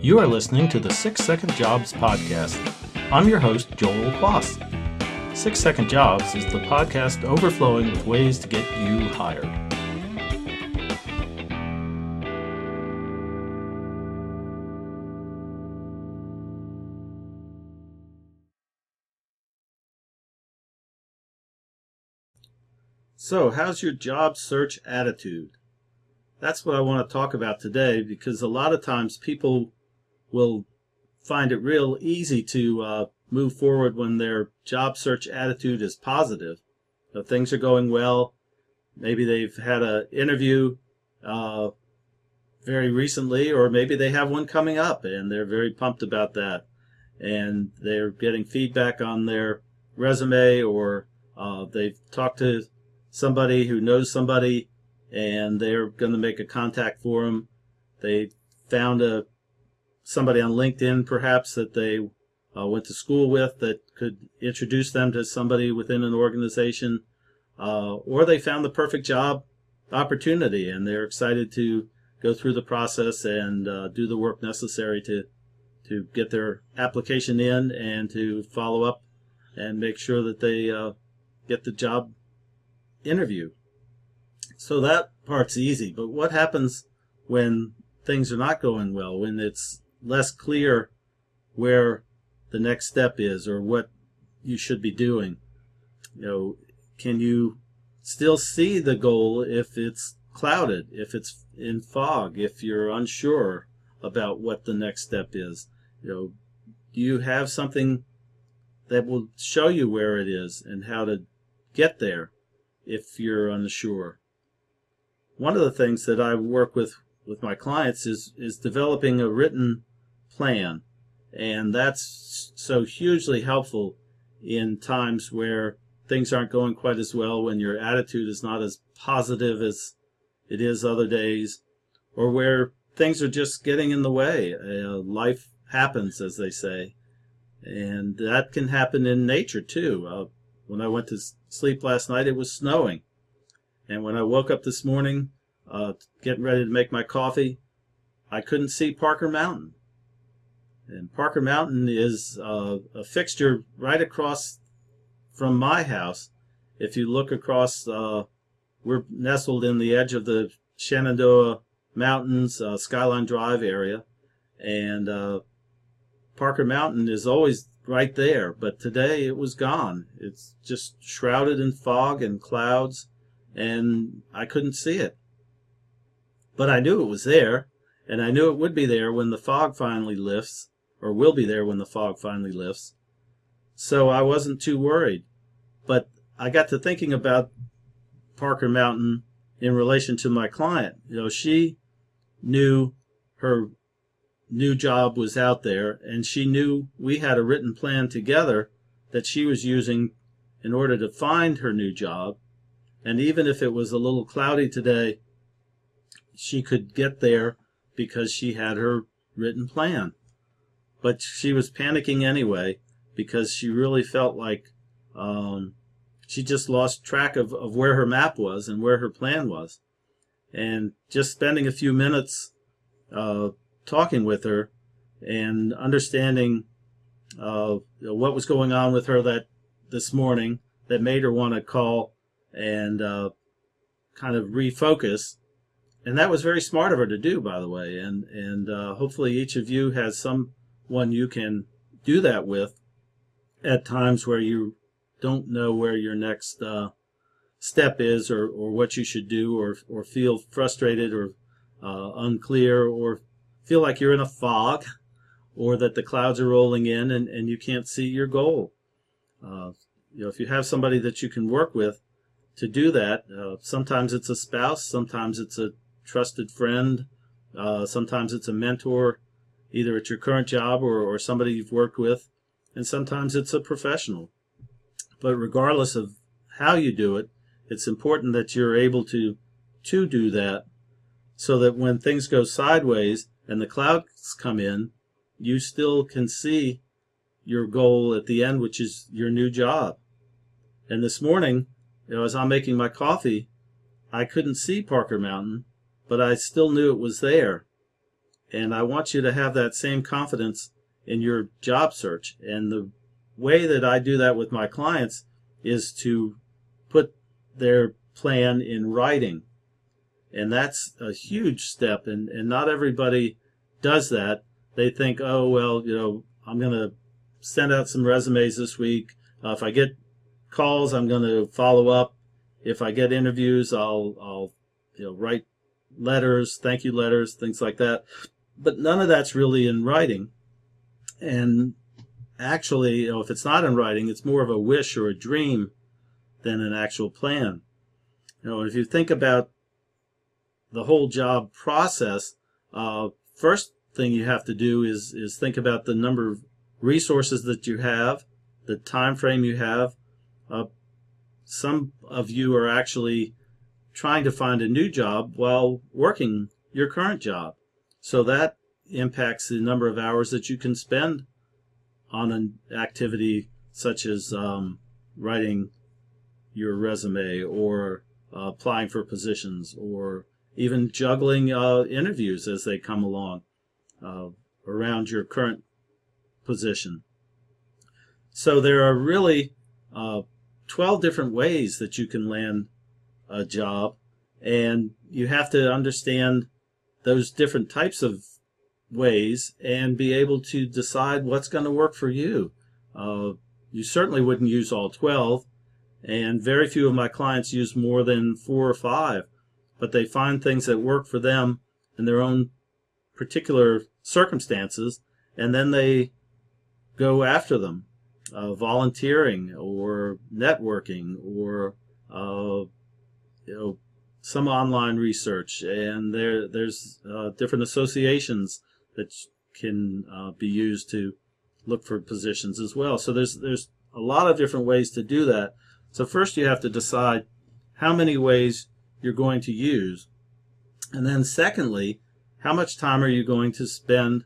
You are listening to the 6 Second Jobs podcast. I'm your host, Joel Quass. 6 Second Jobs is the podcast overflowing with ways to get you hired. So, how's your job search attitude? That's what I want to talk about today, because a lot of times people will find it real easy to move forward when their job search attitude is positive. So things are going well. Maybe they've had an interview very recently, or maybe they have one coming up and they're very pumped about that. And they're getting feedback on their resume, or they've talked to somebody who knows somebody and they're going to make a contact for them. They found somebody on LinkedIn, perhaps, that they went to school with that could introduce them to somebody within an organization, or they found the perfect job opportunity and they're excited to go through the process and do the work necessary to get their application in and to follow up and make sure that they get the job interview. So that part's easy, but what happens when things are not going well, when it's less clear where the next step is or what you should be doing? You know, can you still see the goal if it's clouded, if it's in fog, if you're unsure about what the next step is? You know, do you have something that will show you where it is and how to get there if you're unsure? One of the things that I work with my clients is developing a written plan, and that's so hugely helpful in times where things aren't going quite as well, when your attitude is not as positive as it is other days, or where things are just getting in the way. Life happens, as they say, and that can happen in nature too. When I went to sleep last night, it was snowing. And when I woke up this morning, getting ready to make my coffee, I couldn't see Parker Mountain. And Parker Mountain is a fixture right across from my house. If you look across, we're nestled in the edge of the Shenandoah Mountains, Skyline Drive area. And Parker Mountain is always right there, but today it was gone. It's just shrouded in fog and clouds, and I couldn't see it. But I knew it was there, and I knew it would be there when the fog finally lifts, or will be there when the fog finally lifts. So I wasn't too worried. But I got to thinking about Parker Mountain in relation to my client. You know, she knew her new job was out there, and she knew we had a written plan together that she was using in order to find her new job. And even if it was a little cloudy today, she could get there because she had her written plan. But she was panicking anyway, because she really felt like she just lost track of where her map was and where her plan was. And just spending a few minutes talking with her and understanding what was going on with her this morning that made her want to call and kind of refocus. And that was very smart of her to do, by the way, and hopefully each of you has someone you can do that with at times where you don't know where your next step is, or what you should do, or feel frustrated, or unclear, or feel like you're in a fog, or that the clouds are rolling in and you can't see your goal. You know, if you have somebody that you can work with to do that, sometimes it's a spouse, sometimes it's a trusted friend, sometimes it's a mentor, either at your current job or somebody you've worked with, and sometimes it's a professional. But regardless of how you do it, it's important that you're able to do that, so that when things go sideways and the clouds come in, you still can see your goal at the end, which is your new job. And this morning, you know, as I'm making my coffee, I couldn't see Parker Mountain, but I still knew it was there. And I want you to have that same confidence in your job search. And the way that I do that with my clients is to put their plan in writing. And that's a huge step. And not everybody does that. They think, oh, well, you know, I'm going to send out some resumes this week. If I get calls, I'm going to follow up. If I get interviews, I'll you know, write letters, thank you letters, things like that. But none of that's really in writing. And actually, you know, if it's not in writing, it's more of a wish or a dream than an actual plan. You know, if you think about the whole job process, first thing you have to do is think about the number of resources that you have, the time frame you have. Some of you are actually trying to find a new job while working your current job. So that impacts the number of hours that you can spend on an activity such as writing your resume or applying for positions or even juggling interviews as they come along around your current position. So there are really 12 different ways that you can land a job, and you have to understand those different types of ways and be able to decide what's going to work for you. You certainly wouldn't use all 12, and very few of my clients use more than 4 or 5, but they find things that work for them in their own particular circumstances, and then they go after them. Volunteering or networking or you know, some online research, and there's different associations that can be used to look for positions as well. So there's a lot of different ways to do that. So first you have to decide how many ways you're going to use, and then secondly, how much time are you going to spend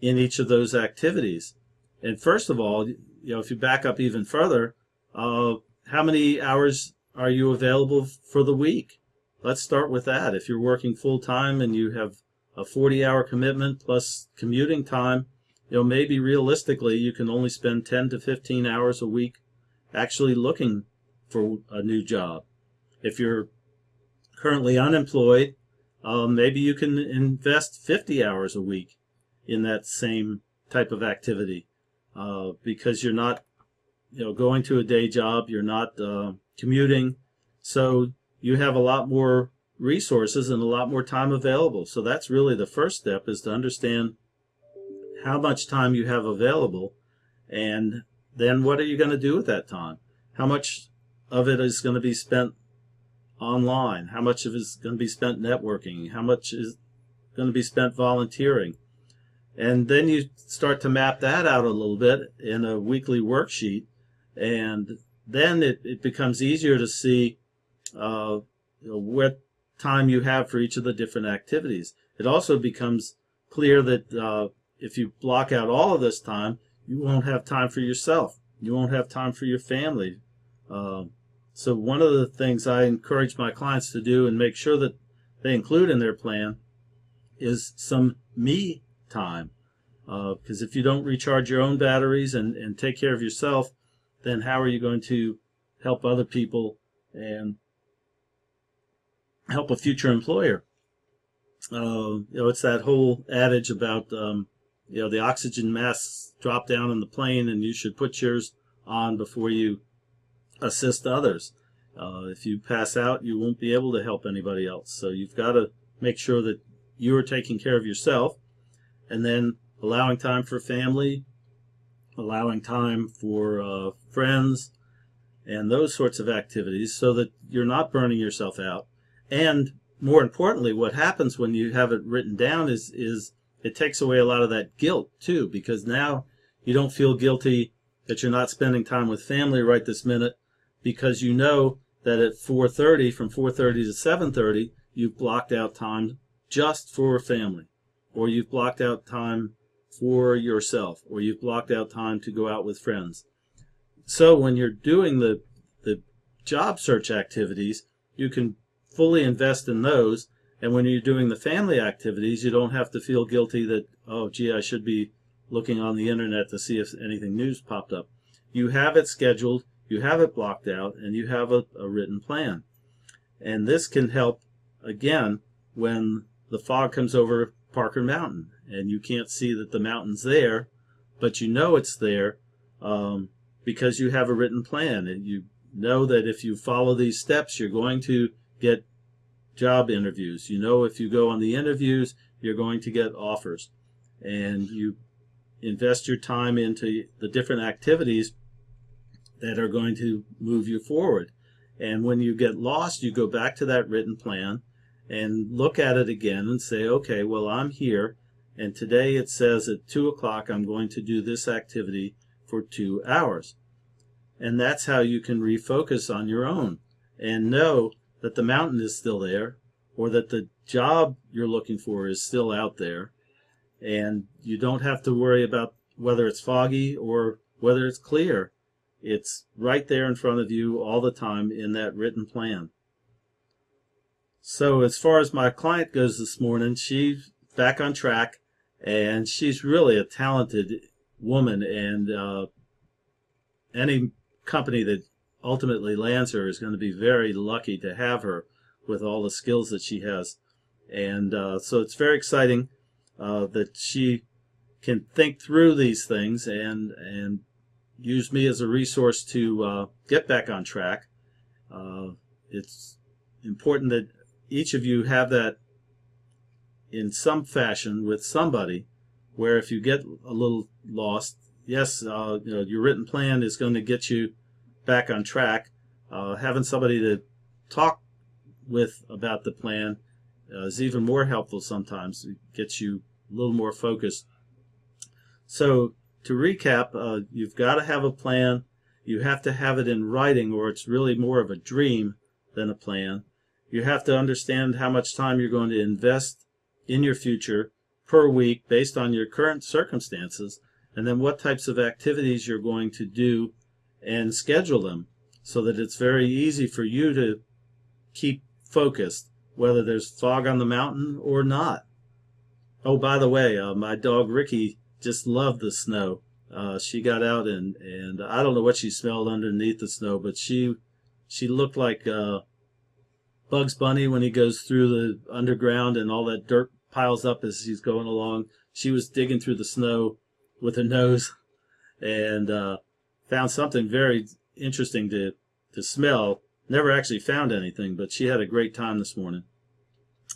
in each of those activities? And first of all, you know, if you back up even further, how many hours are you available for the week? Let's start with that. If you're working full-time and you have a 40-hour commitment plus commuting time, you know, maybe realistically you can only spend 10 to 15 hours a week actually looking for a new job. If you're currently unemployed, maybe you can invest 50 hours a week in that same type of activity. Because you're not, you know, going to a day job, you're not commuting, so you have a lot more resources and a lot more time available. So that's really the first step, is to understand how much time you have available, and then what are you going to do with that time? How much of it is going to be spent online? How much of it is going to be spent networking? How much is going to be spent volunteering? And then you start to map that out a little bit in a weekly worksheet, and then it becomes easier to see you know, what time you have for each of the different activities. It also becomes clear that if you block out all of this time, you won't have time for yourself. You won't have time for your family. So one of the things I encourage my clients to do and make sure that they include in their plan is some me time, because if you don't recharge your own batteries and take care of yourself, then how are you going to help other people and help a future employer? You know, it's that whole adage about you know, the oxygen masks drop down in the plane and you should put yours on before you assist others. If you pass out, you won't be able to help anybody else, so you've got to make sure that you are taking care of yourself. And then allowing time for family, allowing time for friends, and those sorts of activities, so that you're not burning yourself out. And more importantly, what happens when you have it written down is it takes away a lot of that guilt too, because now you don't feel guilty that you're not spending time with family right this minute, because you know that at 4:30, from 4:30 to 7:30, you've blocked out time just for family. Or you've blocked out time for yourself, or you've blocked out time to go out with friends. So when you're doing the job search activities, you can fully invest in those, And when you're doing the family activities, you don't have to feel guilty that, oh, gee, I should be looking on the internet to see if anything new's popped up. You have it scheduled, you have it blocked out, and you have a written plan. And this can help, again, when the fog comes over Parker Mountain and you can't see that the mountain's there, but you know it's there because you have a written plan. And you know that if you follow these steps, you're going to get job interviews. You know, if you go on the interviews, you're going to get offers. And you invest your time into the different activities that are going to move you forward. And when you get lost, you go back to that written plan and look at it again and say, okay, well, I'm here, and today it says at 2 o'clock I'm going to do this activity for 2 hours. And that's how you can refocus on your own and know that the mountain is still there, or that the job you're looking for is still out there, and you don't have to worry about whether it's foggy or whether it's clear. It's right there in front of you all the time in that written plan. So as far as my client goes this morning, she's back on track, and she's really a talented woman, and any company that ultimately lands her is going to be very lucky to have her with all the skills that she has. And so it's very exciting that she can think through these things and use me as a resource to get back on track. It's important that each of you have that in some fashion with somebody, where if you get a little lost, yes, you know, your written plan is going to get you back on track. Having somebody to talk with about the plan is even more helpful sometimes. It gets you a little more focused. So to recap, you've got to have a plan. You have to have it in writing, or it's really more of a dream than a plan. You have to understand how much time you're going to invest in your future per week based on your current circumstances, and then what types of activities you're going to do and schedule them so that it's very easy for you to keep focused, whether there's fog on the mountain or not. Oh, by the way, my dog Ricky just loved the snow. She got out, and I don't know what she smelled underneath the snow, but she looked like Bugs Bunny when he goes through the underground and all that dirt piles up as he's going along. She was digging through the snow with her nose and found something very interesting to smell. Never actually found anything, but she had a great time this morning.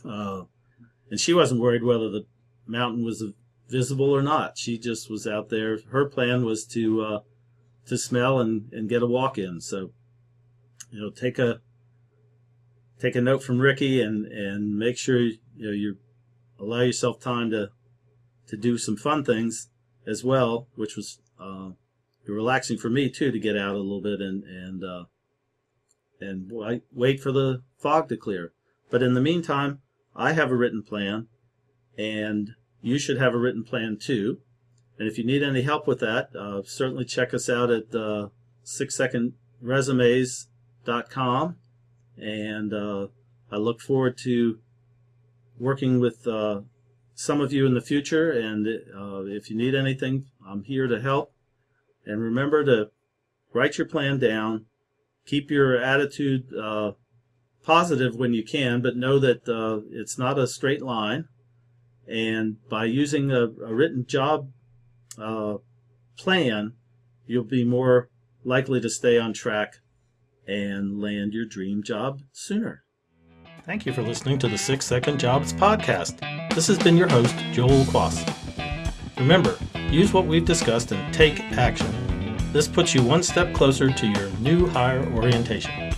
And she wasn't worried whether the mountain was visible or not. She just was out there. Her plan was to smell and get a walk in. So, you know, take a note from Ricky and make sure you allow yourself time to do some fun things as well, which was relaxing for me too, to get out a little bit and wait for the fog to clear. But in the meantime, I have a written plan, and you should have a written plan too. And if you need any help with that, certainly check us out at sixsecondresumes.com, and I look forward to working with some of you in the future. And if you need anything, I'm here to help. And remember to write your plan down, keep your attitude positive when you can, but know that it's not a straight line. And by using a written job plan, you'll be more likely to stay on track and land your dream job sooner. Thank you for listening to the 6 Second Jobs podcast. This has been your host, Joel Quass. Remember, use what we've discussed and take action. This puts you one step closer to your new hire orientation.